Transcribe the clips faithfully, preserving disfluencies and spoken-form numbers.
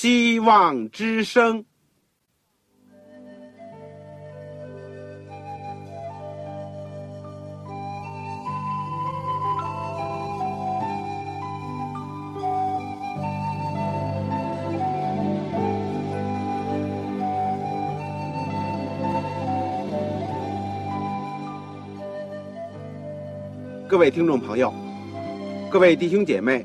希望之声。各位听众朋友，各位弟兄姐妹，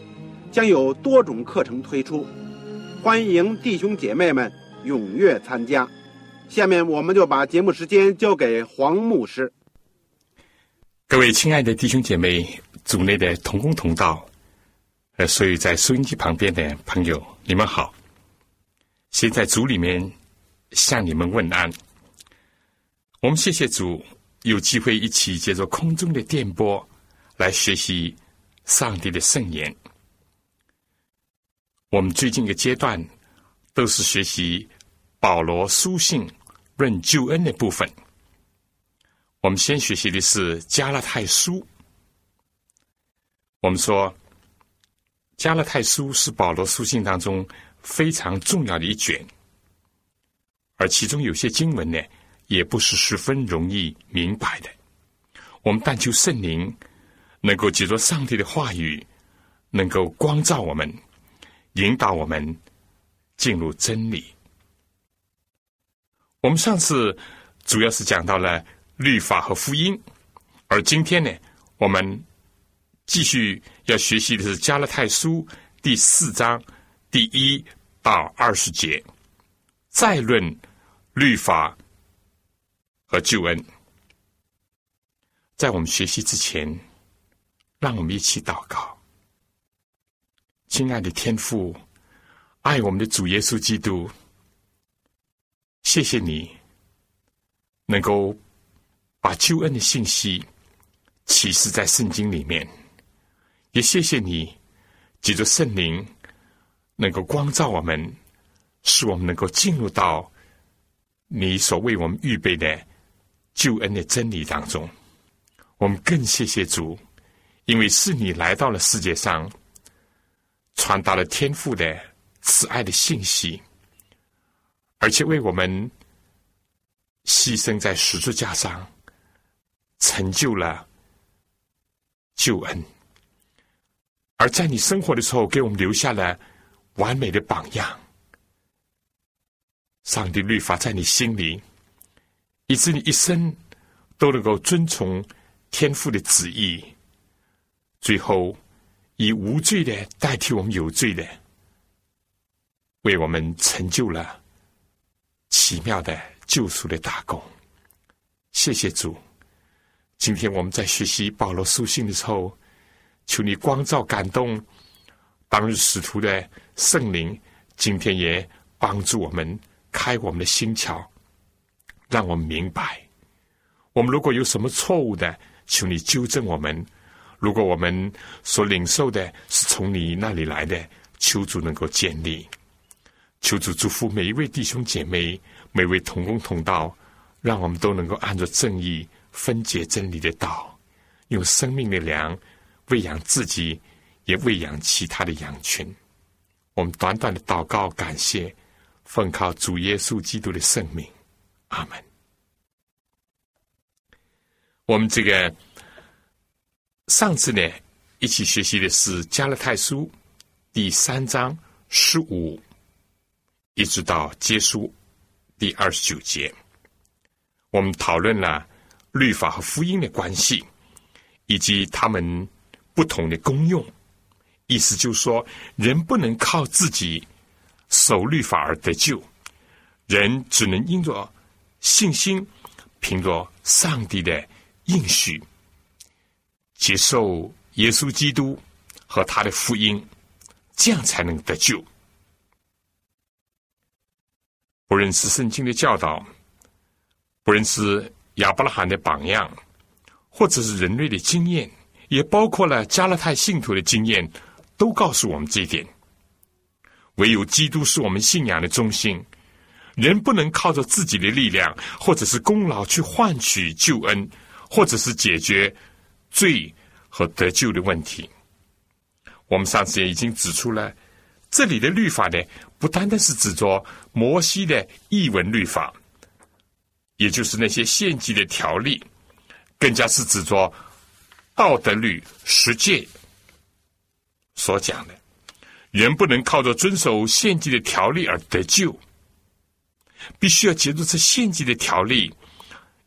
将有多种课程推出，欢迎弟兄姐妹们踊跃参加。下面我们就把节目时间交给黄牧师。各位亲爱的弟兄姐妹，组内的同工同道，呃，所有在收音机旁边的朋友，你们好。先在主里面向你们问安。我们谢谢主，有机会一起借着空中的电波来学习上帝的圣言。我们最近的阶段都是学习保罗书信论救恩的部分。我们先学习的是加拉太书。我们说加拉太书是保罗书信当中非常重要的一卷，而其中有些经文呢也不是十分容易明白的。我们但求圣灵能够借着上帝的话语，能够光照我们，引导我们进入真理。我们上次主要是讲到了律法和福音，而今天呢，我们继续要学习的是加拉太书第四章第一到二十节，再论律法和救恩。在我们学习之前，让我们一起祷告。亲爱的天父，爱我们的主耶稣基督，谢谢你能够把救恩的信息启示在圣经里面，也谢谢你藉着圣灵能够光照我们，使我们能够进入到你所为我们预备的救恩的真理当中。我们更谢谢主，因为是你来到了世界上，传达了天父的慈爱的信息，而且为我们牺牲在十字架上，成就了救恩，而在你生活的时候给我们留下了完美的榜样。上帝律法在你心里，以致你一生都能够遵从天父的旨意，最后以无罪的代替我们有罪的，为我们成就了奇妙的救赎的大功。谢谢主，今天我们在学习保罗书信的时候，求你光照感动当日使徒的圣灵，今天也帮助我们，开我们的心窍，让我们明白，我们如果有什么错误的，求你纠正我们；如果我们所领受的是从你那里来的，求主能够建立。求主祝福每一位弟兄姐妹，每位同工同道，让我们都能够按照正义分解真理的道，用生命的粮喂养自己，也喂养其他的羊群。我们短短的祷告感谢，奉靠主耶稣基督的圣名，阿们。我们这个上次呢，一起学习的是加拉太书第三章十五一直到结束第二十九节，我们讨论了律法和福音的关系，以及他们不同的功用。意思就是说，人不能靠自己守律法而得救，人只能因着信心，凭着上帝的应许，接受耶稣基督和他的福音，这样才能得救。不论是圣经的教导，不论是亚伯拉罕的榜样，或者是人类的经验，也包括了加勒泰信徒的经验，都告诉我们这一点。唯有基督是我们信仰的中心，人不能靠着自己的力量或者是功劳去换取救恩，或者是解决罪和得救的问题。我们上次也已经指出了，这里的律法呢，不单单是指着摩西的译文律法，也就是那些献祭的条例，更加是指着道德律十诫所讲的。人不能靠着遵守献祭的条例而得救，必须要结束这献祭的条例，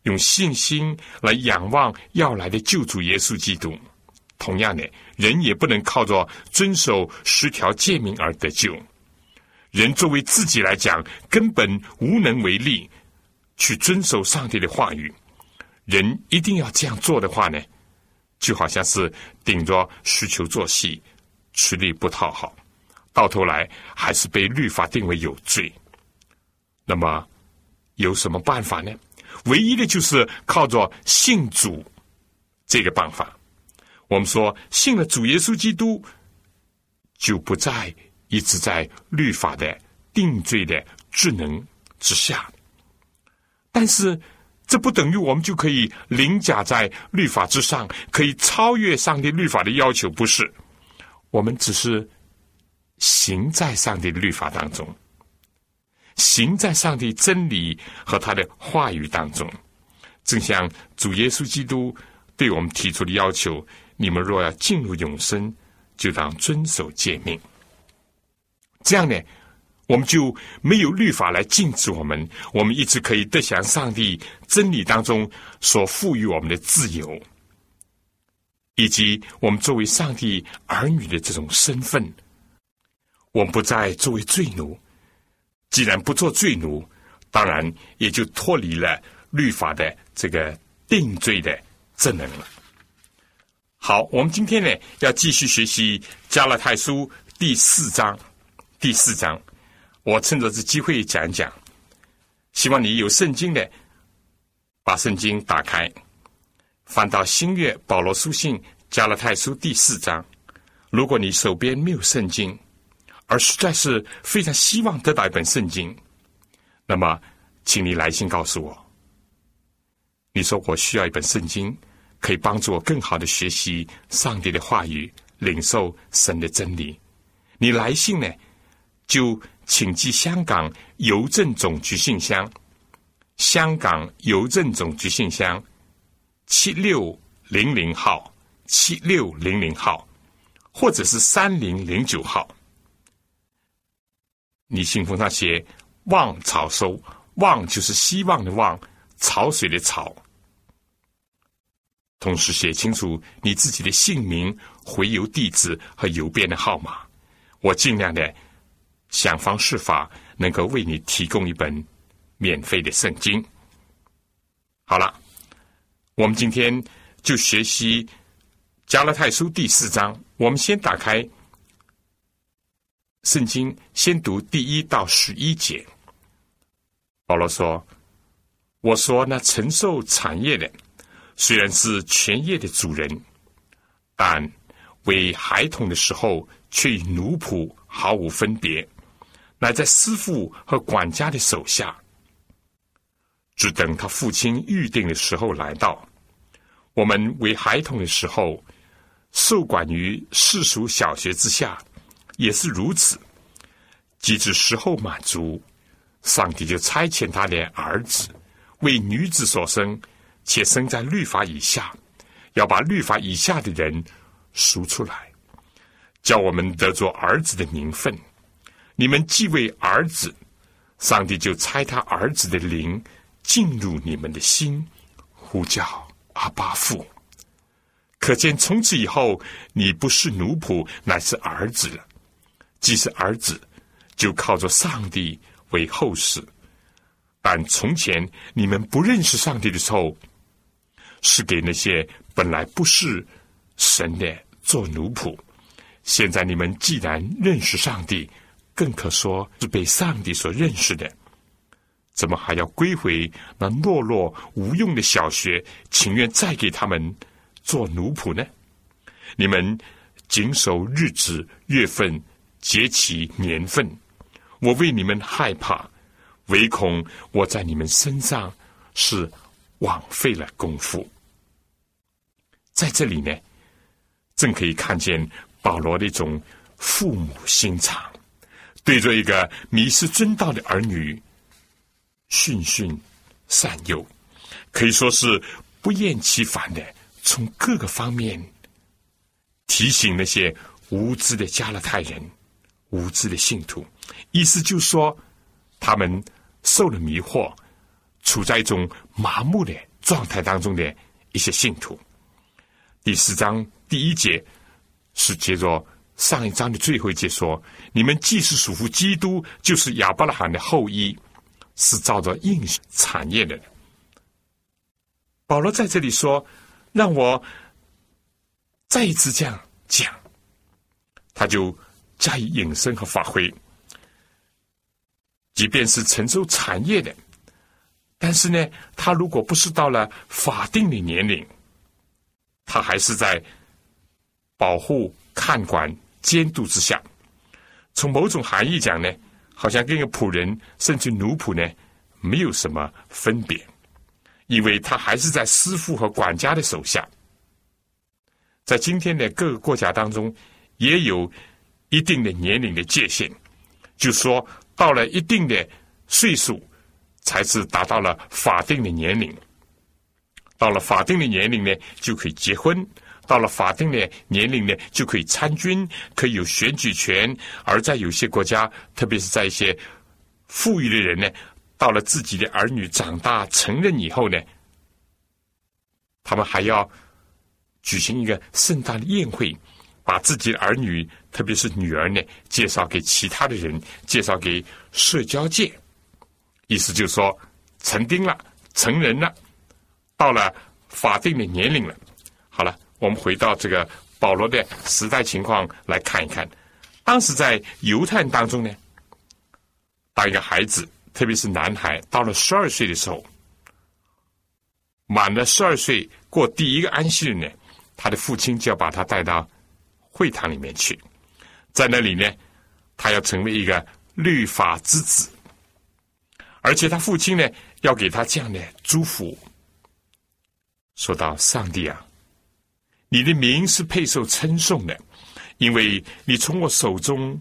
用信心来仰望要来的救主耶稣基督。同样的，人也不能靠着遵守十条诫命而得救。人作为自己来讲，根本无能为力去遵守上帝的话语。人一定要这样做的话呢，就好像是顶着石球做戏，吃力不讨好，到头来还是被律法定为有罪。那么有什么办法呢？唯一的就是靠着信主这个办法。我们说信了主耶稣基督，就不再一直在律法的定罪的职能之下。但是这不等于我们就可以凌驾在律法之上，可以超越上帝律法的要求，不是。我们只是行在上帝的律法当中，行在上帝真理和他的话语当中，正像主耶稣基督对我们提出的要求：你们若要进入永生，就当遵守诫命。这样呢，我们就没有律法来禁止我们，我们一直可以得享上帝真理当中所赋予我们的自由，以及我们作为上帝儿女的这种身份。我们不再作为罪奴，既然不做罪奴，当然也就脱离了律法的这个定罪的职能了。好，我们今天呢要继续学习加拉太书第四章。第四章，我趁着这机会讲一讲。希望你有圣经的，把圣经打开，翻到新约保罗书信加拉太书第四章。如果你手边没有圣经，而实在是非常希望得到一本圣经，那么请你来信告诉我，你说我需要一本圣经，可以帮助我更好的学习上帝的话语，领受神的真理。你来信呢，就请寄香港邮政总局信箱，香港邮政总局信箱七六零零号，七六零零号，或者是三零零九号。你信封上写望草收，望就是希望的望，潮水的潮，同时写清楚你自己的姓名、回邮地址和邮编的号码。我尽量的想方设法能够为你提供一本免费的圣经。好了，我们今天就学习加拉太书第四章。我们先打开圣经，先读第一到十一节。保罗说：我说那承受产业的，虽然是全业的主人，但为孩童的时候，却与奴仆毫无分别，乃在师傅和管家的手下，只等他父亲预定的时候来到。我们为孩童的时候，受管于世俗小学之下，也是如此。及至时候满足，上帝就差遣他的儿子，为女子所生，且生在律法以下，要把律法以下的人赎出来，叫我们得着儿子的名分。你们既为儿子，上帝就差他儿子的灵进入你们的心，呼叫阿爸父。可见从此以后，你不是奴仆，乃是儿子了。既是儿子，就靠着上帝为后嗣。但从前你们不认识上帝的时候，是给那些本来不是神的做奴仆。现在你们既然认识上帝，更可说是被上帝所认识的，怎么还要归回那落落无用的小学，情愿再给他们做奴仆呢？你们谨守日子、月份、节期、年份，我为你们害怕，唯恐我在你们身上是枉费了功夫。在这里呢，正可以看见保罗的一种父母心肠，对着一个迷失真道的儿女训训善诱，可以说是不厌其烦的从各个方面提醒那些无知的加勒泰人、无知的信徒。意思就是说，他们受了迷惑，处在一种麻木的状态当中的一些信徒。第四章第一节是接着上一章的最后一节说：“你们既是属乎基督，就是亚伯拉罕的后裔，是照着应许产业的。”保罗在这里说：“让我再一次这样讲。”他就加以引申和发挥。即便是承受产业的，但是呢，他如果不是到了法定的年龄，他还是在保护、看管、监督之下。从某种含义讲呢，好像跟一个仆人甚至奴仆呢没有什么分别，因为他还是在师傅和管家的手下。在今天的各个国家当中，也有一定的年龄的界限，就是说到了一定的岁数才是达到了法定的年龄。到了法定的年龄呢，就可以结婚；到了法定的年龄呢，就可以参军，可以有选举权。而在有些国家，特别是在一些富裕的人呢，到了自己的儿女长大成人以后呢，他们还要举行一个盛大的宴会，把自己的儿女，特别是女儿呢，介绍给其他的人，介绍给社交界。意思就是说，成丁了，成人了，到了法定的年龄了。好了，我们回到这个保罗的时代情况来看一看。当时在犹太人当中呢，当一个孩子，特别是男孩，到了十二岁的时候，满了十二岁过第一个安息日呢，他的父亲就要把他带到会堂里面去，在那里呢，他要成为一个律法之子，而且他父亲呢要给他这样的祝福，说到：“上帝啊，你的名是配受称颂的，因为你从我手中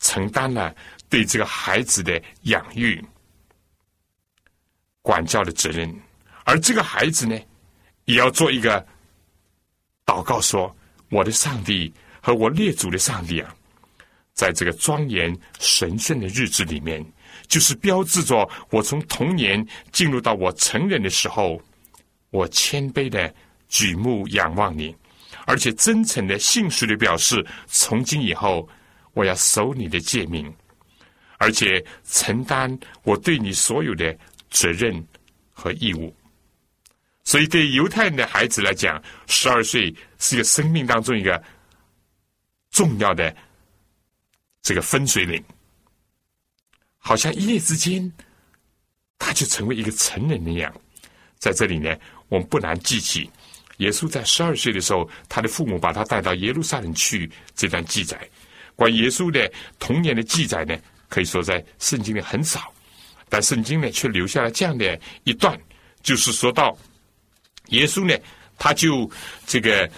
承担了对这个孩子的养育、管教的责任。而这个孩子呢，也要做一个祷告说：我的上帝和我列祖的上帝啊，在这个庄严神圣的日子里面，就是标志着我从童年进入到我成人的时候，我谦卑的举目仰望你，而且真诚的信实的表示，从今以后我要守你的诫命，而且承担我对你所有的责任和义务。”所以对犹太人的孩子来讲，十二岁是一个生命当中一个重要的这个分水岭，好像一夜之间他就成为一个成人那样。在这里呢，我们不难记起耶稣在十二岁的时候，他的父母把他带到耶路撒冷去这段记载。关于耶稣的童年的记载呢，可以说在圣经里很少，但圣经呢却留下了这样的一段，就是说到耶稣呢，他就这个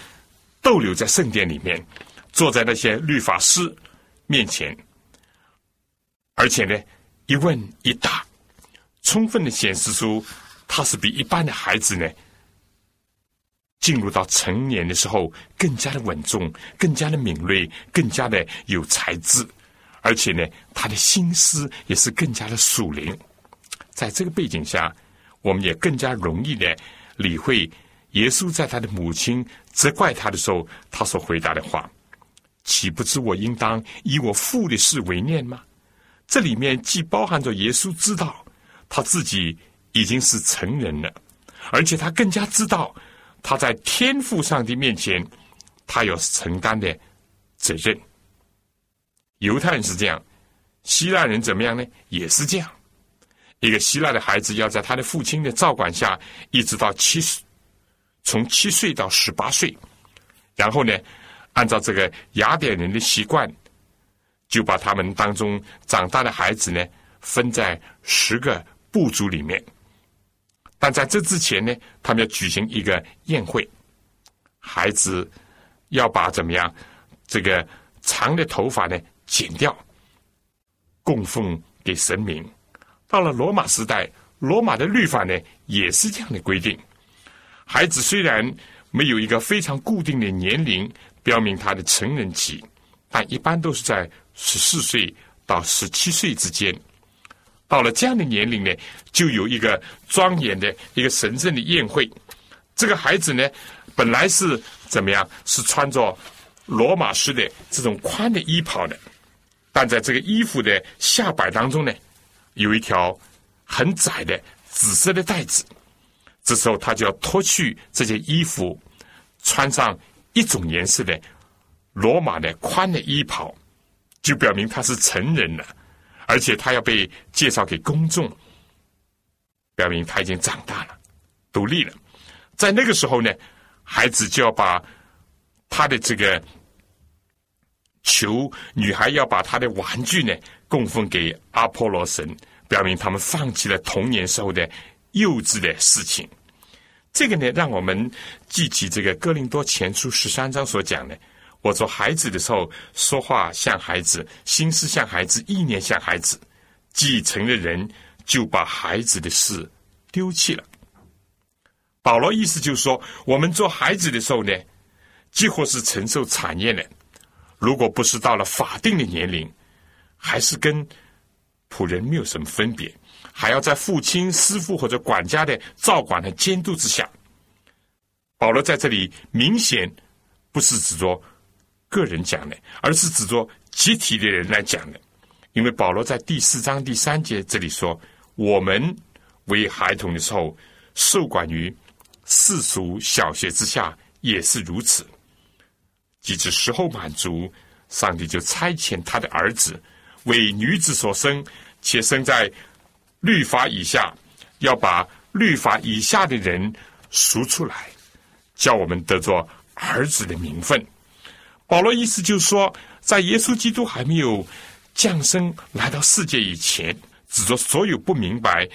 逗留在圣殿里面，坐在那些律法师面前，而且呢一问一答，充分的显示出他是比一般的孩子呢，进入到成年的时候更加的稳重，更加的敏锐，更加的有才智，而且呢，他的心思也是更加的属灵。在这个背景下，我们也更加容易的理会耶稣在他的母亲责怪他的时候，他所回答的话：“岂不知我应当以我父的事为念吗？”这里面既包含着耶稣知道他自己已经是成人了，而且他更加知道他在天父上帝面前他要承担的责任。犹太人是这样，希腊人怎么样呢？也是这样。一个希腊的孩子要在他的父亲的照管下，一直到七岁，从七岁到十八岁，然后呢，按照这个雅典人的习惯，就把他们当中长大的孩子呢分在十个部族里面。但在这之前呢，他们要举行一个宴会，孩子要把怎么样这个长的头发呢剪掉，供奉给神明。到了罗马时代，罗马的律法呢也是这样的规定。孩子虽然没有一个非常固定的年龄标明他的成人期，但一般都是在十四岁到十七岁之间。到了这样的年龄呢，就有一个庄严的一个神圣的宴会。这个孩子呢本来是怎么样，是穿着罗马式的这种宽的衣袍的，但在这个衣服的下摆当中呢，有一条很窄的紫色的带子。这时候他就要脱去这件衣服，穿上一种颜色的罗马的宽的衣袍，就表明他是成人了，而且他要被介绍给公众，表明他已经长大了，独立了。在那个时候呢，孩子就要把他的这个球，女孩要把她的玩具呢供奉给阿波罗神，表明他们放弃了童年时候的幼稚的事情。这个呢，让我们记起这个哥林多前书十三章所讲的：我做孩子的时候，说话像孩子，心思像孩子，意念像孩子；既成了人，就把孩子的事丢弃了。保罗意思就是说，我们做孩子的时候呢，几乎是承受产业的，如果不是到了法定的年龄，还是跟仆人没有什么分别，还要在父亲、师傅或者管家的照管和监督之下。保罗在这里明显不是指着个人讲的，而是指着集体的人来讲的。因为保罗在第四章第三节这里说，我们为孩童的时候，受管于世俗小学之下，也是如此。及至时候满足，上帝就差遣他的儿子，为女子所生，且生在律法以下，要把律法以下的人赎出来，叫我们得着儿子的名分。保罗意思就是说，在耶稣基督还没有降生来到世界以前，指着所有不明白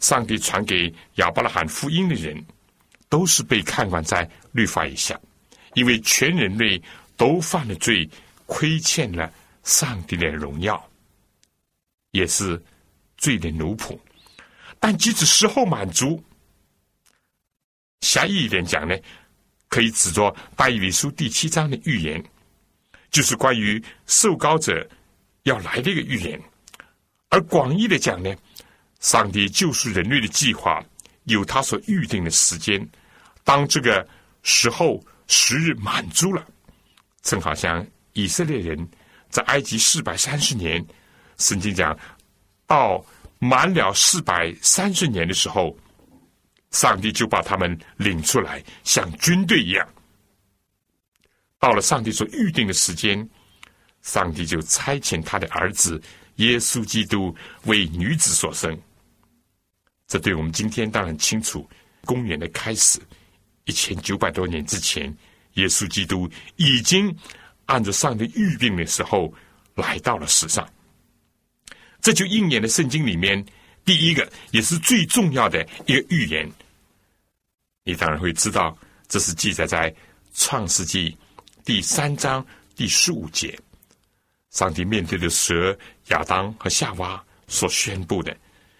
上帝传给亚伯拉罕福音的人，都是被看管在律法以下，因为全人类都犯了罪，亏欠了上帝的荣耀，也是罪的奴仆。但即使时候满足，狭义一点讲呢，可以指着但以理书第七章的预言，就是关于受膏者要来的一个预言。而广义的讲呢，上帝救赎人类的计划有他所预定的时间，当这个时候时日满足了，正好像以色列人在埃及四百三十年，圣经讲到满了四百三十年的时候，上帝就把他们领出来，像军队一样。到了上帝所预定的时间，上帝就差遣他的儿子耶稣基督为女子所生。这对我们今天当然清楚，公元的开始一千九百多年之前，耶稣基督已经按照上帝预定的时候来到了世上。这就应验了圣经里面第一个也是最重要的一个预言。你当然会知道，这是记载在创世纪第三章第十五节，上帝面对着蛇、亚当和夏娃所宣布的，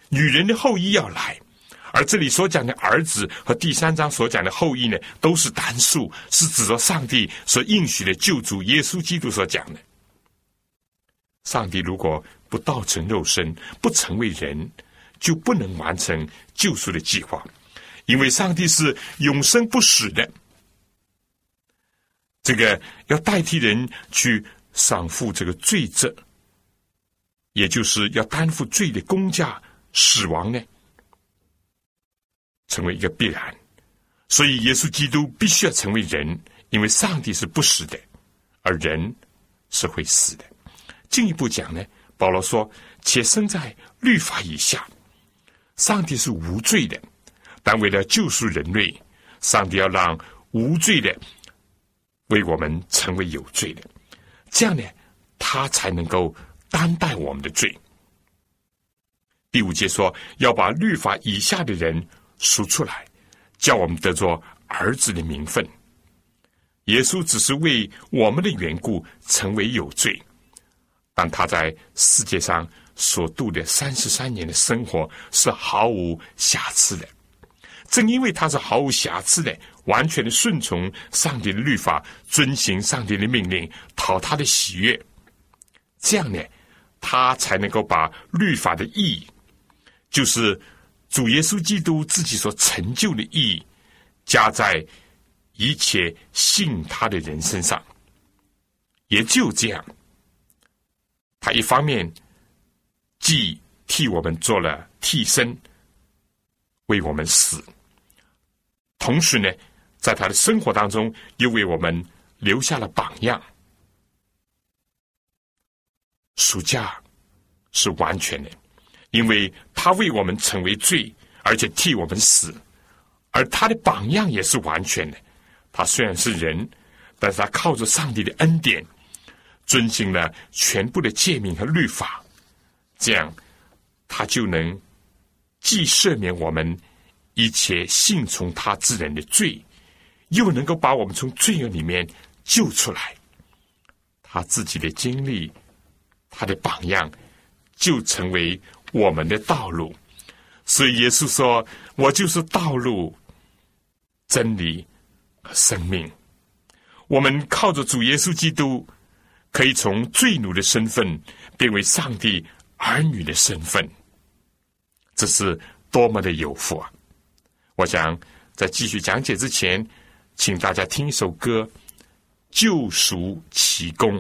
女人的后裔要来。而这里所讲的儿子和第三章所讲的后裔呢，都是单数，是指着上帝所应许的救主耶稣基督所讲的。上帝如果不道成肉身，不成为人，就不能完成救赎的计划，因为上帝是永生不死的。这个要代替人去偿付这个罪责，也就是要担负罪的工价，死亡呢成为一个必然。所以耶稣基督必须要成为人，因为上帝是不死的，而人是会死的。进一步讲呢，保罗说，且生在律法以下，上帝是无罪的，但为了救赎人类，上帝要让无罪的为我们成为有罪的，这样呢，他才能够担待我们的罪。第五节说，要把律法以下的人赎出来，叫我们得着儿子的名分。耶稣只是为我们的缘故成为有罪，但他在世界上所度的三十三年的生活是毫无瑕疵的。正因为他是毫无瑕疵的，完全的顺从上帝的律法，遵行上帝的命令，讨他的喜悦，这样呢，他才能够把律法的意义，就是主耶稣基督自己所成就的意义，加在一切信他的人身上。也就这样，他一方面既替我们做了替身，为我们死，同时呢，在他的生活当中又为我们留下了榜样。暑假是完全的，因为他为我们成为罪，而且替我们死，而他的榜样也是完全的。他虽然是人，但是他靠着上帝的恩典，遵行了全部的诫命和律法，这样他就能既赦免我们一切信从他之人的罪，又能够把我们从罪恶里面救出来。他自己的经历，他的榜样，就成为我们的道路。所以耶稣说，我就是道路、真理和生命。我们靠着主耶稣基督，可以从罪奴的身份变为上帝儿女的身份，这是多么的有福啊！我想在继续讲解之前，请大家听一首歌《救赎奇功》。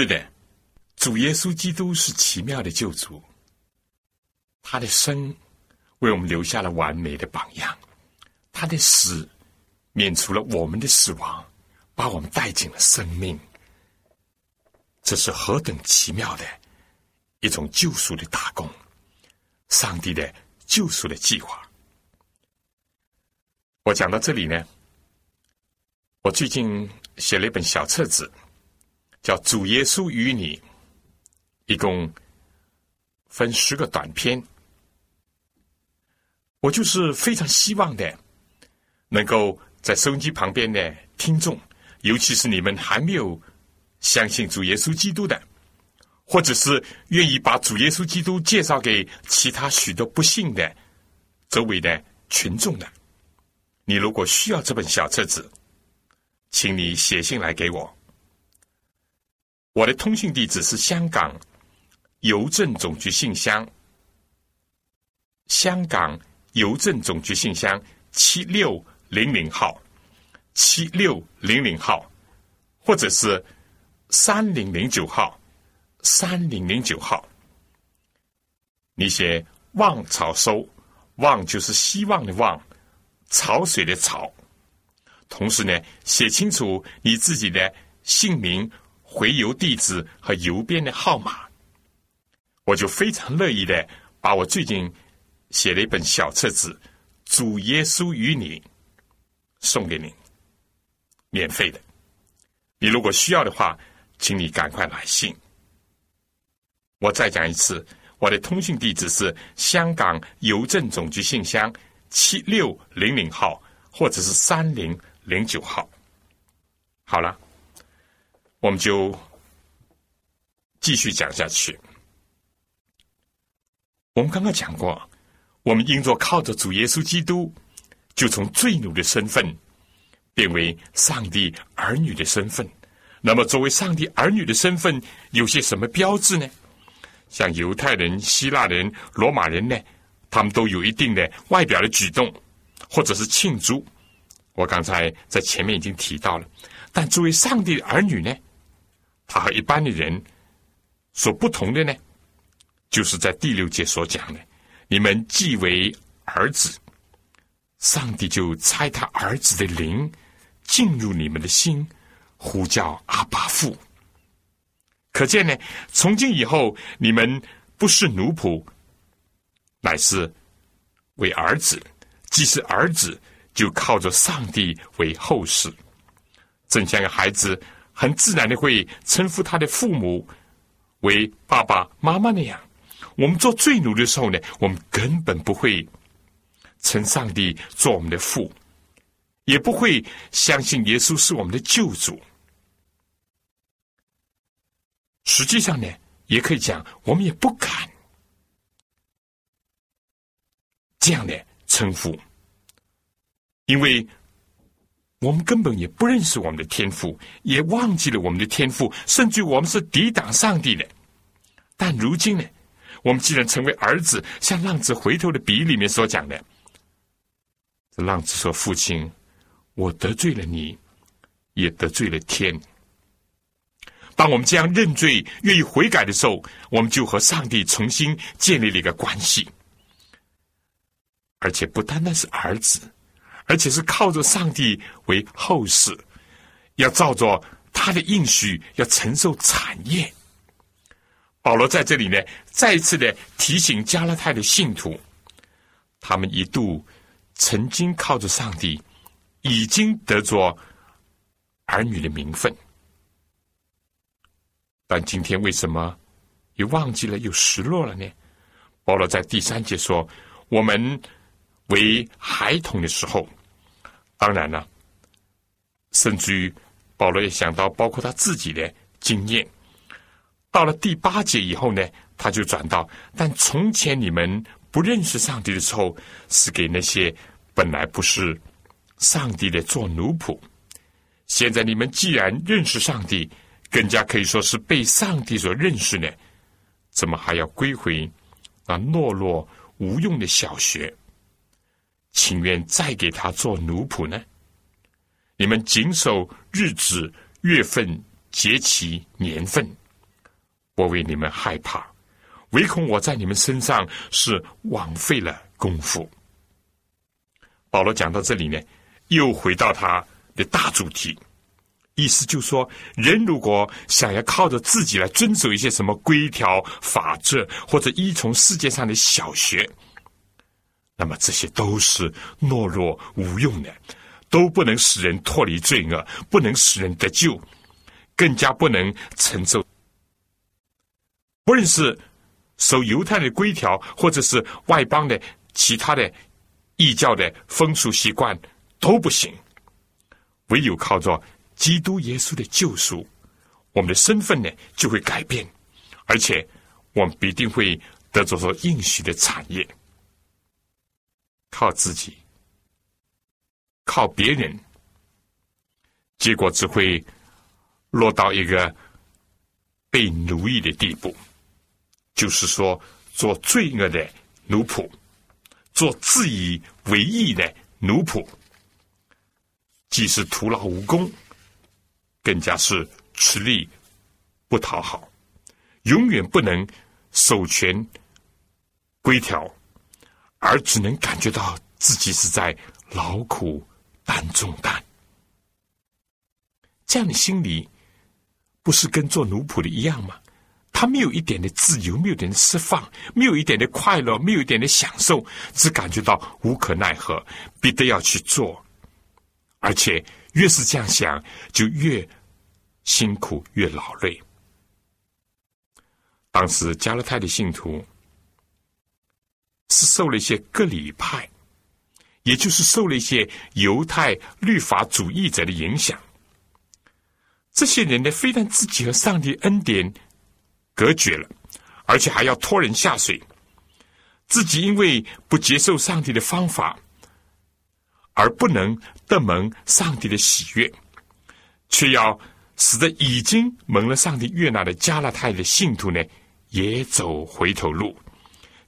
是的，主耶稣基督是奇妙的救主，他的生为我们留下了完美的榜样，他的死免除了我们的死亡，把我们带进了生命。这是何等奇妙的一种救赎的大功，上帝的救赎的计划。我讲到这里呢，我最近写了一本小册子，叫《主耶稣与你》，一共分十个短篇。我就是非常希望的，能够在收音机旁边的听众，尤其是你们还没有相信主耶稣基督的，或者是愿意把主耶稣基督介绍给其他许多不信的周围的群众的，你如果需要这本小册子，请你写信来给我。我的通信地址是香港邮政总局信箱，香港邮政总局信箱七六零零号，七六零零号，或者是三零零九号，三零零九号。你写“望潮收”，望就是希望的望，潮水的潮。同时呢，写清楚你自己的姓名、回邮地址和邮编的号码，我就非常乐意的把我最近写了一本小册子《主耶稣与你》送给您，免费的。你如果需要的话，请你赶快来信。我再讲一次，我的通信地址是香港邮政总局信箱七六零零号，或者是三零零九号。好了，我们就继续讲下去。我们刚刚讲过，我们因着靠着主耶稣基督，就从罪奴的身份变为上帝儿女的身份。那么作为上帝儿女的身份，有些什么标志呢？像犹太人、希腊人、罗马人呢，他们都有一定的外表的举动，或者是庆祝。我刚才在前面已经提到了。但作为上帝的儿女呢，他和一般的人所不同的呢，就是在第六节所讲的，你们既为儿子，上帝就差他儿子的灵进入你们的心，呼叫阿爸父。可见呢，从今以后你们不是奴仆，乃是为儿子，既是儿子，就靠着上帝为后嗣。正像个孩子很自然的会称呼他的父母为爸爸妈妈那样，我们做罪奴的时候呢，我们根本不会称上帝做我们的父，也不会相信耶稣是我们的救主。实际上呢，也可以讲，我们也不敢这样的称呼，因为我们根本也不认识我们的天父，也忘记了我们的天父，甚至我们是抵挡上帝的。但如今呢，我们既然成为儿子，像浪子回头的比喻里面所讲的，这浪子说：“父亲，我得罪了你，也得罪了天。”当我们这样认罪、愿意悔改的时候，我们就和上帝重新建立了一个关系，而且不单单是儿子，而且是靠着上帝为后嗣，要照着他的应许，要承受产业。保罗在这里呢，再一次的提醒加拉太的信徒，他们一度曾经靠着上帝，已经得着儿女的名分，但今天为什么又忘记了，又失落了呢？保罗在第三节说：“我们为孩童的时候。”当然了，甚至于保罗也想到包括他自己的经验。到了第八节以后呢，他就转到：“但从前你们不认识上帝的时候，是给那些本来不是上帝的做奴仆。现在你们既然认识上帝，更加可以说是被上帝所认识呢，怎么还要归回那懦弱无用的小学？情愿再给他做奴仆呢？你们谨守日子、月份、节期、年份。”我为你们害怕，唯恐我在你们身上是枉费了功夫。保罗讲到这里呢，又回到他的大主题，意思就是说，人如果想要靠着自己来遵守一些什么规条、法则，或者依从世界上的小学，那么这些都是懦弱无用的，都不能使人脱离罪恶，不能使人得救，更加不能成就。不论是守犹太的规条，或者是外邦的其他的异教的风俗习惯，都不行。唯有靠着基督耶稣的救赎，我们的身份呢就会改变，而且我们必定会得着所应许的产业。靠自己，靠别人，结果只会落到一个被奴役的地步，就是说做罪恶的奴仆，做自以为义的奴仆，既是徒劳无功，更加是吃力不讨好，永远不能守全规条，而只能感觉到自己是在劳苦担重担。这样的心理不是跟做奴仆的一样吗？他没有一点的自由，没有一点的释放，没有一点的快乐，没有一点的享受，只感觉到无可奈何，必得要去做。而且越是这样想，就越辛苦，越劳累。当时加勒泰的信徒是受了一些割礼派，也就是受了一些犹太律法主义者的影响。这些人呢，非但自己和上帝恩典隔绝了，而且还要拖人下水，自己因为不接受上帝的方法，而不能得蒙上帝的喜悦，却要使得已经蒙了上帝悦纳的加拉太的信徒呢，也走回头路，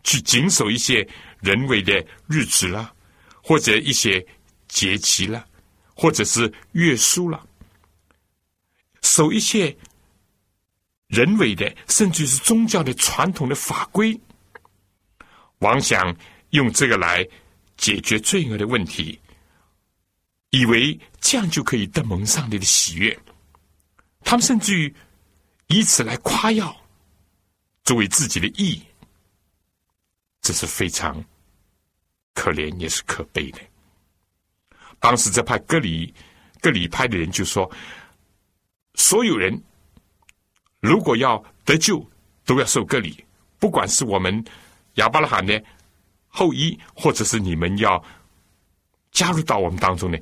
去谨守一些人为的日子啦，或者一些节期啦，或者是月数啦，守一些人为的，甚至是宗教的传统的法规，妄想用这个来解决罪恶的问题，以为这样就可以得蒙上帝的喜悦。他们甚至于以此来夸耀，作为自己的义，这是非常可怜也是可悲的。当时这派割礼割礼派的人就说，所有人如果要得救，都要受割礼，不管是我们亚伯拉罕的后裔，或者是你们要加入到我们当中呢，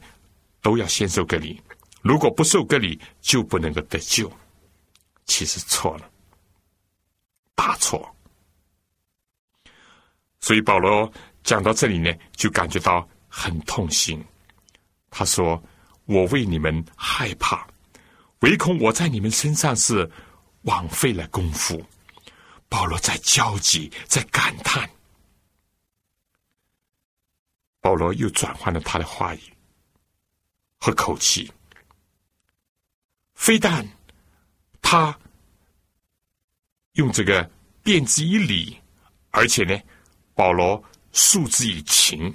都要先受割礼。如果不受割礼，就不能够得救。其实错了，大错。所以保罗讲到这里呢，就感觉到很痛心。他说：“我为你们害怕，唯恐我在你们身上是枉费了功夫。”保罗在焦急，在感叹。保罗又转换了他的话语和口气，非但他用这个辩之以理，而且呢，保罗诉之以情。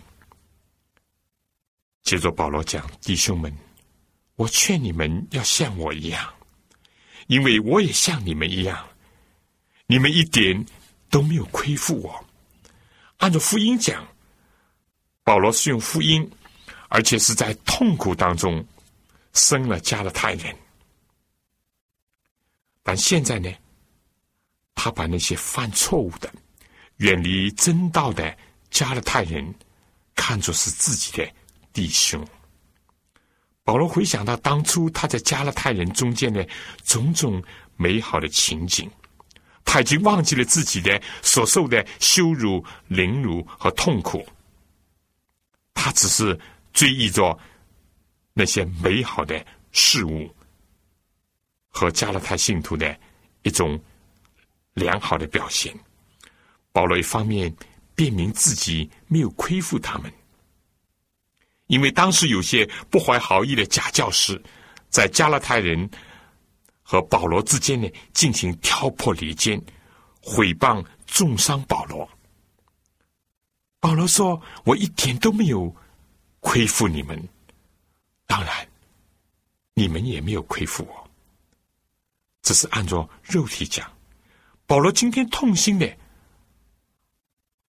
接着保罗讲：“弟兄们，我劝你们要像我一样，因为我也像你们一样，你们一点都没有亏负我。按照福音讲。”保罗是用福音，而且是在痛苦当中生了加勒太人。但现在呢，他把那些犯错误的、远离真道的加勒太人看作是自己的弟兄。保罗回想到当初他在加勒太人中间的种种美好的情景，他已经忘记了自己的所受的羞辱、凌辱和痛苦。他只是追忆着那些美好的事物和加勒泰信徒的一种良好的表现。保罗一方面辩明自己没有亏负他们，因为当时有些不怀好意的假教师在加勒泰人和保罗之间呢进行挑拨离间，毁谤重伤保罗。保罗说：“我一点都没有亏负你们，当然你们也没有亏负我。”只是按照肉体讲，保罗今天痛心的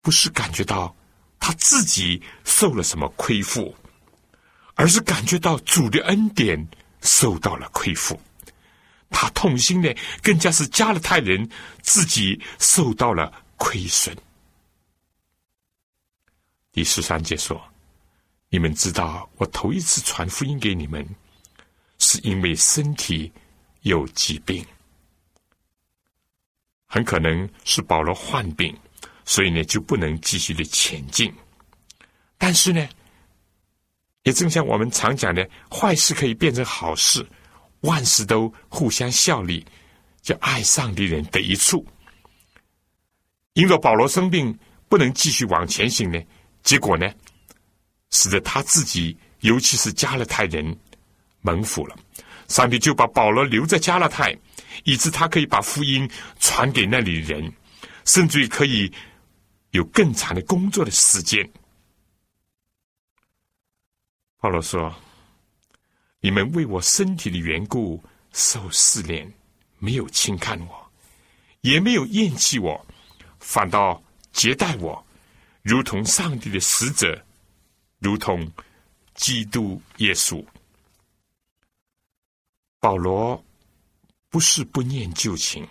不是感觉到他自己受了什么亏负，而是感觉到主的恩典受到了亏负。他痛心的更加是加勒泰人自己受到了亏损。第十三节说：“你们知道我头一次传福音给你们，是因为身体有疾病。”很可能是保罗患病，所以呢就不能继续的前进。但是呢，也正像我们常讲的，坏事可以变成好事，万事都互相效力，叫爱上帝人得益处。因着保罗生病不能继续往前行呢，结果呢使得他自己，尤其是加勒泰人蒙福了。上帝就把保罗留在加勒泰，以致他可以把福音传给那里人，甚至于可以有更长的工作的时间。保罗说：“你们为我身体的缘故受试炼，没有轻看我，也没有厌弃我，反倒接待我，如同上帝的使者，如同基督耶稣。”保罗不是不念旧情，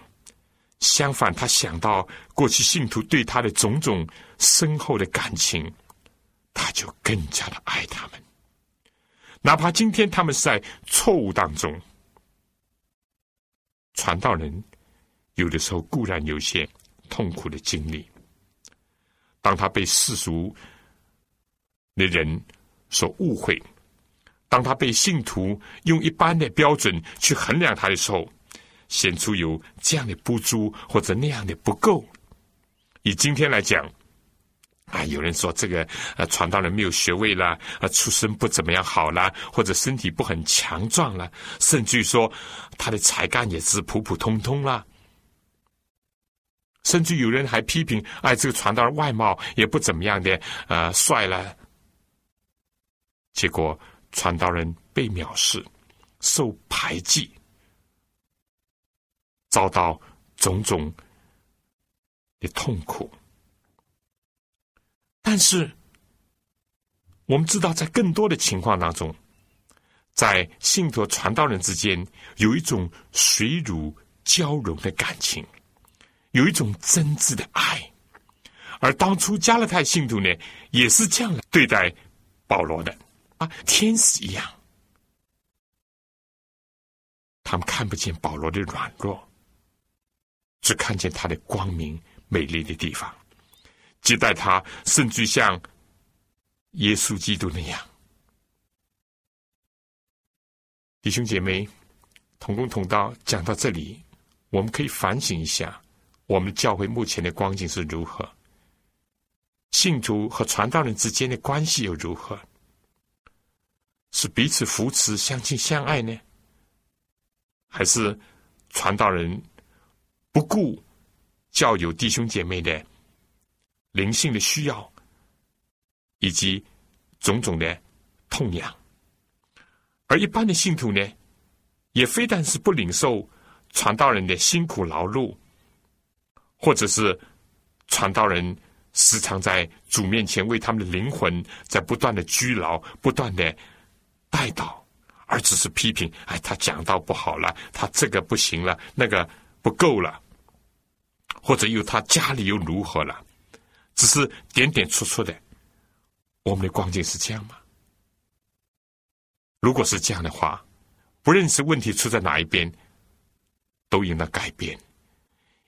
相反，他想到过去信徒对他的种种深厚的感情，他就更加的爱他们，哪怕今天他们是在错误当中。传道人有的时候固然有些痛苦的经历，当他被世俗的人所误会，当他被信徒用一般的标准去衡量他的时候，显出有这样的不足或者那样的不够。以今天来讲啊，有人说这个、啊、传道人没有学位啦，啊，出身不怎么样好啦，或者身体不很强壮啦，甚至于说他的才干也是普普通通啦。甚至有人还批评哎、啊，这个传道人外貌也不怎么样的，呃，帅啦。结果传道人被藐视，受排挤，遭到种种的痛苦。但是我们知道，在更多的情况当中，在信徒传道人之间有一种水乳交融的感情，有一种真挚的爱。而当初加勒泰信徒呢，也是这样对待保罗的啊，天使一样。他们看不见保罗的软弱，只看见他的光明美丽的地方，接待他甚至像耶稣基督那样。弟兄姐妹，同工同道讲到这里，我们可以反省一下，我们教会目前的光景是如何，信徒和传道人之间的关系又如何，是彼此扶持相亲相爱呢，还是传道人不顾教友弟兄姐妹的灵性的需要以及种种的痛痒。而一般的信徒呢，也非但是不领受传道人的辛苦劳碌，或者是传道人时常在主面前为他们的灵魂在不断的拘牢，不断的带导，而只是批评，哎，他讲道不好了，他这个不行了，那个不够了，或者又他家里又如何了，只是点点戳戳的。我们的光景是这样吗？如果是这样的话，不认识问题出在哪一边，都应当改变，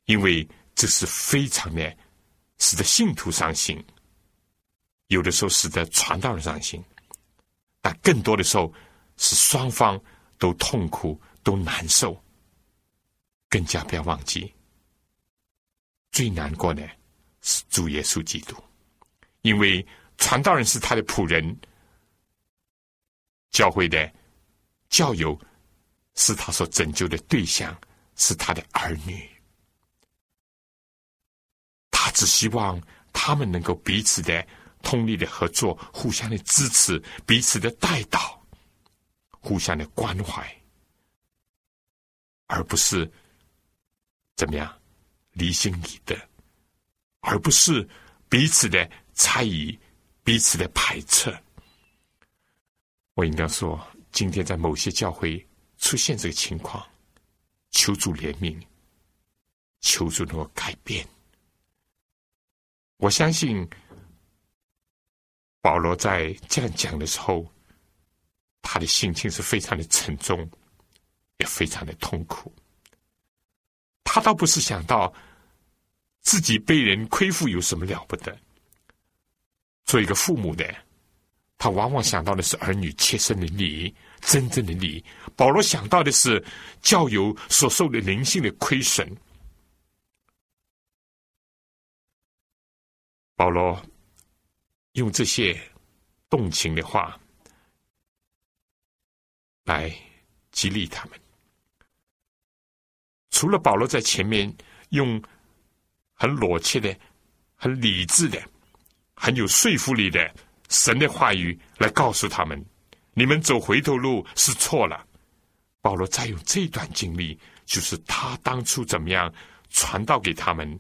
因为这是非常的使得信徒伤心，有的时候使得传道人伤心，但更多的时候是双方都痛苦，都难受。更加不要忘记，最难过的是主耶稣基督，因为传道人是他的仆人，教会的教友是他所拯救的对象，是他的儿女。他只希望他们能够彼此的通力的合作，互相的支持，彼此的带导，互相的关怀，而不是怎么样离心离德，而不是彼此的猜疑，彼此的排斥。我应该说，今天在某些教会出现这个情况，求主怜悯，求主能够改变。我相信保罗在这样讲的时候，他的心情是非常的沉重，也非常的痛苦。他倒不是想到自己被人亏负有什么了不得，做一个父母的，他往往想到的是儿女切身的利益，真正的利益。保罗想到的是教友所受的灵性的亏损。保罗用这些动情的话来激励他们。除了保罗在前面用很裸切的、很理智的、很有说服力的神的话语来告诉他们，你们走回头路是错了。保罗再用这段经历，就是他当初怎么样传道给他们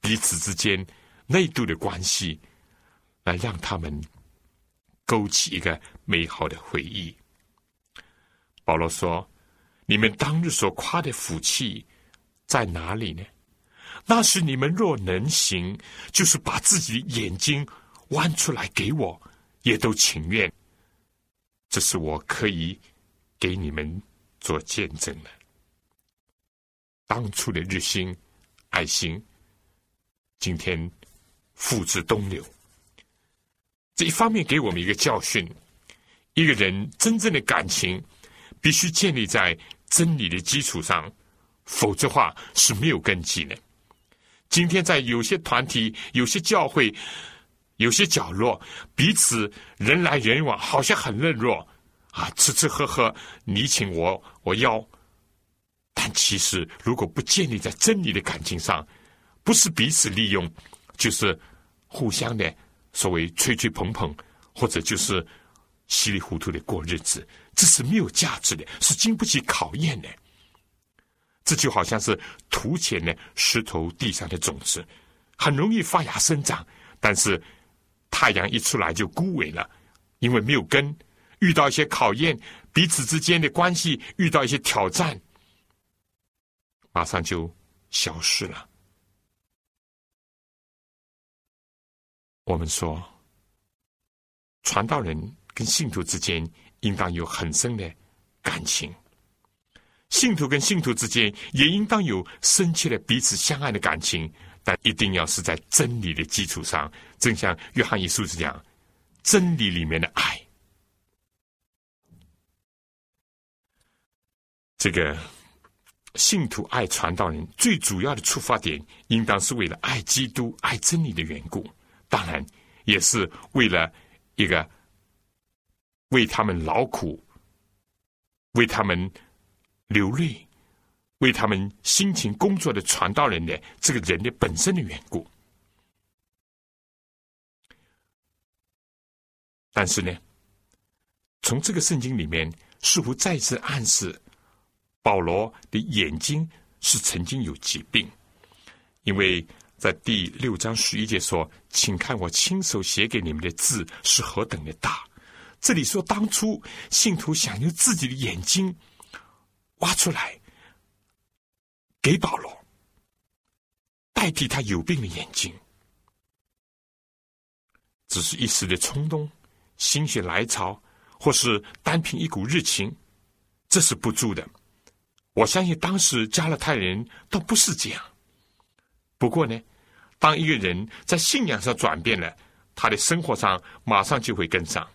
彼此之间内度的关系，来让他们勾起一个美好的回忆。保罗说，你们当日所夸的福气在哪里呢？那时你们若能行，就是把自己的眼睛弯出来给我，也都情愿。这是我可以给你们做见证的。当初的热心、爱心，今天付之东流。这一方面给我们一个教训：一个人真正的感情，必须建立在真理的基础上，否则话是没有根基的。今天在有些团体、有些教会、有些角落，彼此人来人往，好像很热络啊，吃吃喝喝，你请我，我邀。但其实，如果不建立在真理的感情上，不是彼此利用，就是互相的所谓吹吹捧捧，或者就是稀里糊涂的过日子，这是没有价值的，是经不起考验的。这就好像是土浅的石头地上的种子，很容易发芽生长，但是太阳一出来就枯萎了，因为没有根。遇到一些考验，彼此之间的关系遇到一些挑战，马上就消失了。我们说，传道人跟信徒之间应当有很深的感情，信徒跟信徒之间也应当有深切的彼此相爱的感情，但一定要是在真理的基础上。正像约翰一书是讲，真理里面的爱。这个信徒爱传道人最主要的出发点，应当是为了爱基督、爱真理的缘故，当然也是为了一个为他们劳苦、为他们流泪、为他们辛勤工作的传道人的这个人的本身的缘故。但是呢，从这个圣经里面似乎再次暗示保罗的眼睛是曾经有疾病，因为在第六章十一节说，请看我亲手写给你们的字是何等的大。这里说，当初信徒想用自己的眼睛挖出来给保罗，代替他有病的眼睛，只是一时的冲动、心血来潮，或是单凭一股热情，这是不足的。我相信当时加勒泰人倒不是这样。不过呢，当一个人在信仰上转变了，他的生活上马上就会跟上。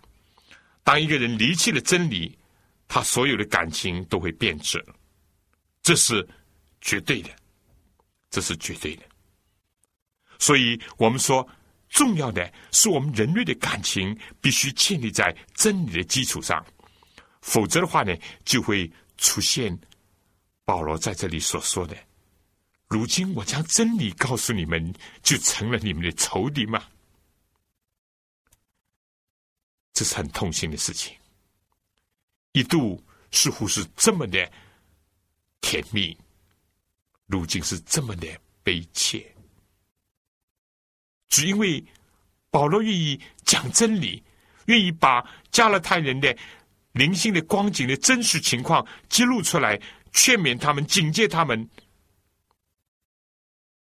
当一个人离弃了真理，他所有的感情都会变质，这是绝对的，这是绝对的。所以我们说，重要的是我们人类的感情必须建立在真理的基础上，否则的话呢，就会出现保罗在这里所说的“如今我将真理告诉你们”就成了你们的仇敌吗？这是很痛心的事情，一度似乎是这么的甜蜜，如今是这么的悲切。只因为保罗愿意讲真理，愿意把加勒泰人的灵性的光景的真实情况揭露出来，劝勉他们，警戒他们。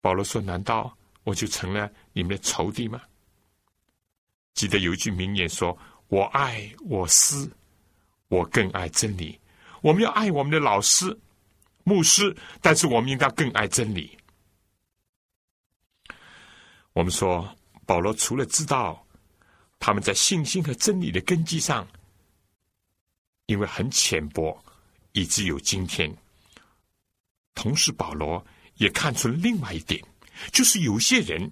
保罗说：“难道我就成了你们的仇敌吗？”记得有一句名言说：“我爱我师，我更爱真理。”我们要爱我们的老师、牧师，但是我们应当更爱真理。我们说，保罗除了知道他们在信心和真理的根基上，因为很浅薄，以至有今天。同时，保罗也看出了另外一点，就是有些人，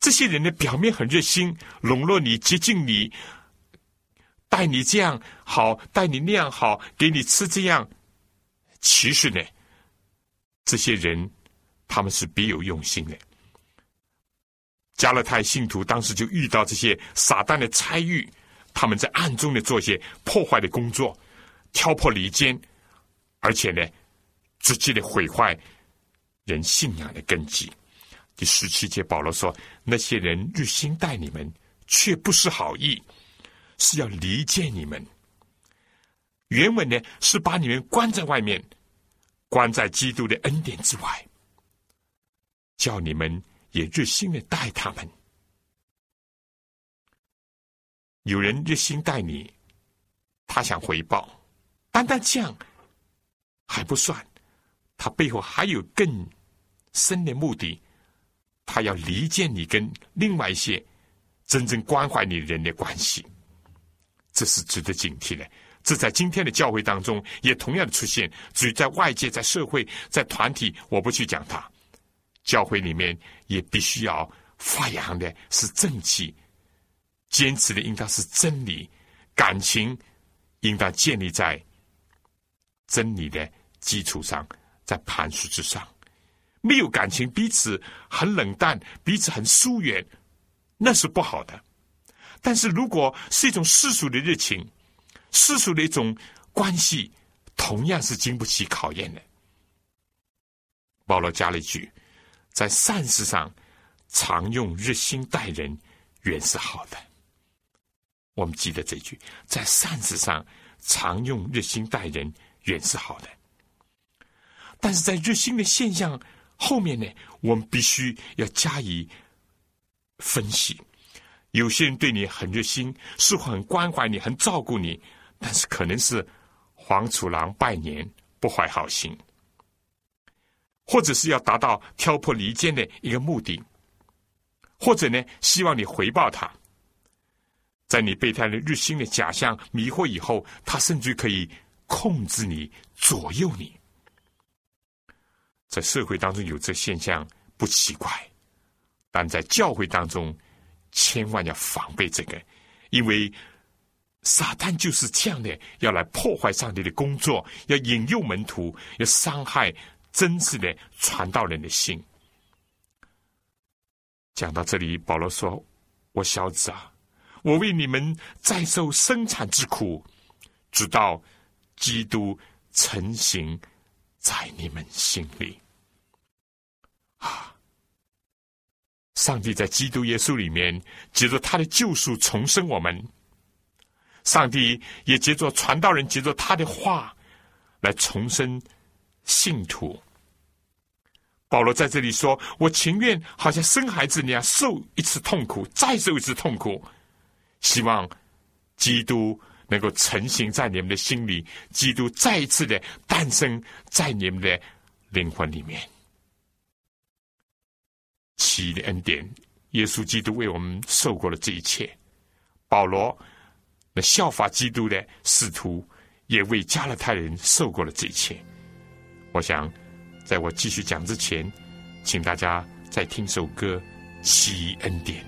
这些人的表面很热心，笼络你、接近你，带你这样好，带你那样好，给你吃这样。其实呢，这些人他们是别有用心的。加勒泰信徒当时就遇到这些撒旦的差役，他们在暗中的做一些破坏的工作，挑破离间，而且呢，直接的毁坏人信仰的根基。第十七节，保罗说：“那些人热心待你们，却不是好意，是要离间你们。”原文呢是把你们关在外面，关在基督的恩典之外，叫你们也热心的待他们。有人热心待你，他想回报，单单这样还不算，他背后还有更深的目的，他要离间你跟另外一些真正关怀你的人的关系。这是值得警惕的。这在今天的教会当中也同样的出现，只在外界、在社会、在团体，我不去讲它。教会里面也必须要发扬的是正气，坚持的应当是真理，感情应当建立在真理的基础上，在磐石之上。没有感情，彼此很冷淡，彼此很疏远，那是不好的。但是如果是一种世俗的热情，世俗的一种关系，同样是经不起考验的。保罗加了一句：“在善事上常用热心待人，原是好的。”我们记得这句：“在善事上常用热心待人，原是好的。”但是在热心的现象后面呢，我们必须要加以分析。有些人对你很热心，似乎很关怀你，很照顾你，但是可能是黄鼠狼拜年，不怀好心，或者是要达到挑拨离间的一个目的，或者呢，希望你回报他。在你被他的热心的假象迷惑以后，他甚至可以控制你、左右你。在社会当中有这现象不奇怪，但在教会当中千万要防备这个，因为撒旦就是这样的，要来破坏上帝的工作，要引诱门徒，要伤害真实的传道人的心。讲到这里，保罗说：“我小子啊，我为你们再受生产之苦，直到基督成形在你们心里。”啊！上帝在基督耶稣里面藉着他的救赎重生我们，上帝也藉着传道人藉着他的话来重生信徒。保罗在这里说：“我情愿好像生孩子那样受一次痛苦，再受一次痛苦，希望基督能够成形在你们的心里，基督再一次的诞生在你们的灵魂里面。”奇异的恩典，耶稣基督为我们受过了这一切。保罗那效法基督的使徒也为加勒泰人受过了这一切。我想在我继续讲之前，请大家再听首歌《奇异恩典》。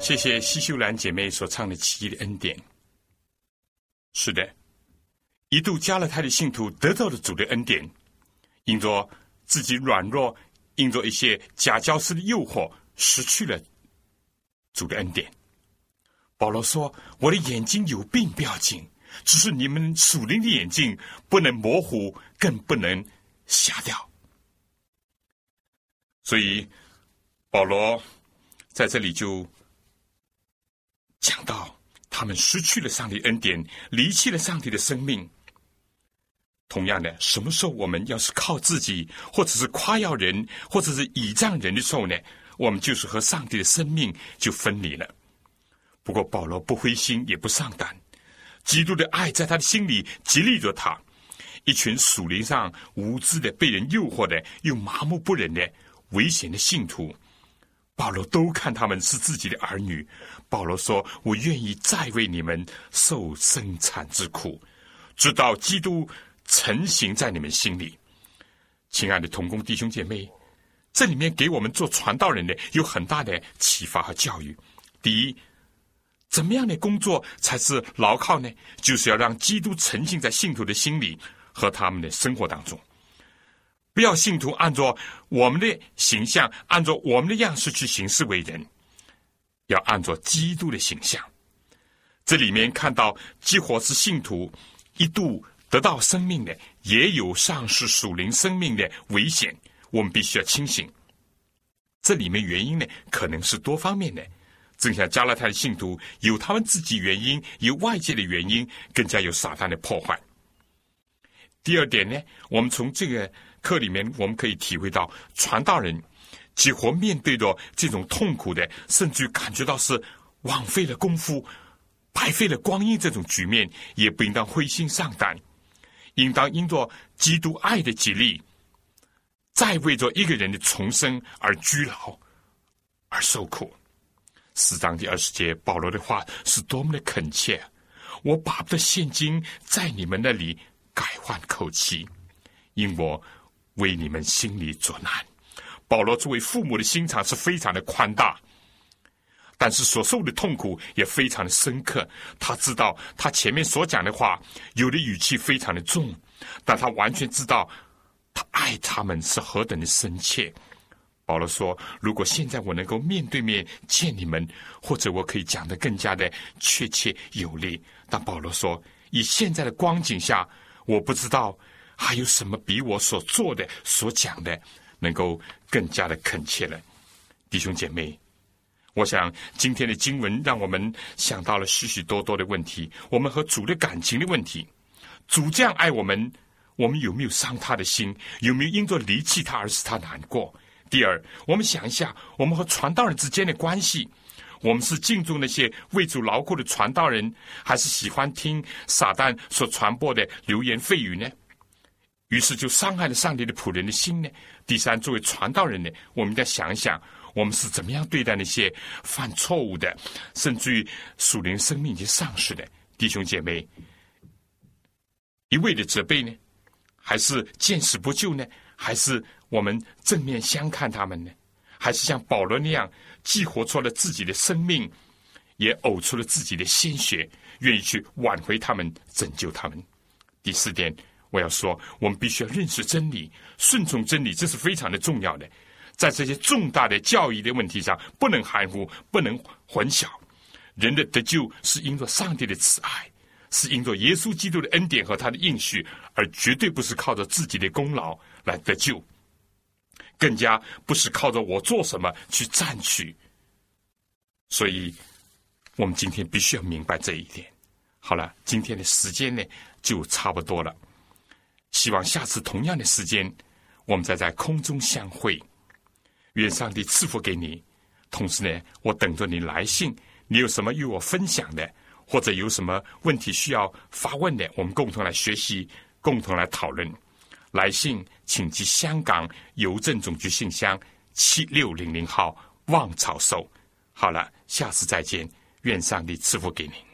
谢谢奚秀兰姐妹所唱的奇异的恩典。是的，一度加勒泰的信徒得到了主的恩典，因着自己软弱，因着一些假教师的诱惑，失去了主的恩典。保罗说，我的眼睛有病不要紧，只是你们属灵的眼睛不能模糊，更不能瞎掉。所以保罗在这里就讲到他们失去了上帝恩典，离弃了上帝的生命。同样的，什么时候我们要是靠自己，或者是夸耀人，或者是倚仗人的时候呢，我们就是和上帝的生命就分离了。不过保罗不灰心也不上当，基督的爱在他的心里激励着他。一群属灵上无知的、被人诱惑的、又麻木不仁的危险的信徒，保罗都看他们是自己的儿女。保罗说，我愿意再为你们受生产之苦，直到基督成形在你们心里。亲爱的同工弟兄姐妹，这里面给我们做传道人的有很大的启发和教育。第一，怎么样的工作才是牢靠呢？就是要让基督沉浸在信徒的心里和他们的生活当中，不要信徒按照我们的形象，按照我们的样式去行事为人，要按照基督的形象。这里面看到，即使是信徒一度得到生命的，也有丧失属灵生命的危险，我们必须要清醒。这里面原因呢，可能是多方面的，正像加拉太的信徒有他们自己原因，有外界的原因，更加有撒旦的破坏。第二点呢，我们从这个课里面我们可以体会到，传道人几乎面对着这种痛苦的，甚至感觉到是枉费了功夫，白费了光阴这种局面，也不应当灰心丧胆，应当因着基督爱的激励，再为着一个人的重生而居劳而受苦。四章第二十节保罗的话是多么的恳切，我把不得现今在你们那里改换口气，因我为你们心里作难。保罗作为父母的心肠是非常的宽大，但是所受的痛苦也非常的深刻。他知道他前面所讲的话有的语气非常的重，但他完全知道他爱他们是何等的深切。保罗说，如果现在我能够面对面见你们，或者我可以讲得更加的确切有力，但保罗说，以现在的光景下，我不知道还有什么比我所做的所讲的能够更加的恳切了。弟兄姐妹，我想今天的经文让我们想到了许许多多的问题，我们和主的感情的问题。主这样爱我们，我们有没有伤他的心？有没有因着离弃他而使他难过？第二，我们想一下我们和传道人之间的关系，我们是敬重那些为主劳苦的传道人，还是喜欢听撒旦所传播的流言蜚语呢？于是就伤害了上帝的仆人的心呢？第三，作为传道人呢，我们再想一想，我们是怎么样对待那些犯错误的，甚至于属灵生命已经丧失的弟兄姐妹？一味的责备呢，还是见死不救呢？还是我们正面相看他们呢？还是像保罗那样，既活出了自己的生命，也呕出了自己的鲜血，愿意去挽回他们，拯救他们？第四点，我要说，我们必须要认识真理，顺从真理，这是非常的重要的。在这些重大的教义的问题上，不能含糊，不能混淆。人的得救是因着上帝的慈爱，是因着耶稣基督的恩典和他的应许，而绝对不是靠着自己的功劳来得救，更加不是靠着我做什么去占取。所以我们今天必须要明白这一点。好了，今天的时间呢就差不多了，希望下次同样的时间我们再在空中相会。愿上帝赐福给你，同时呢，我等着你来信，你有什么与我分享的，或者有什么问题需要发问的，我们共同来学习，共同来讨论。来信请寄香港邮政总局信箱七六零零号望潮收。好了，下次再见，愿上帝赐福给您。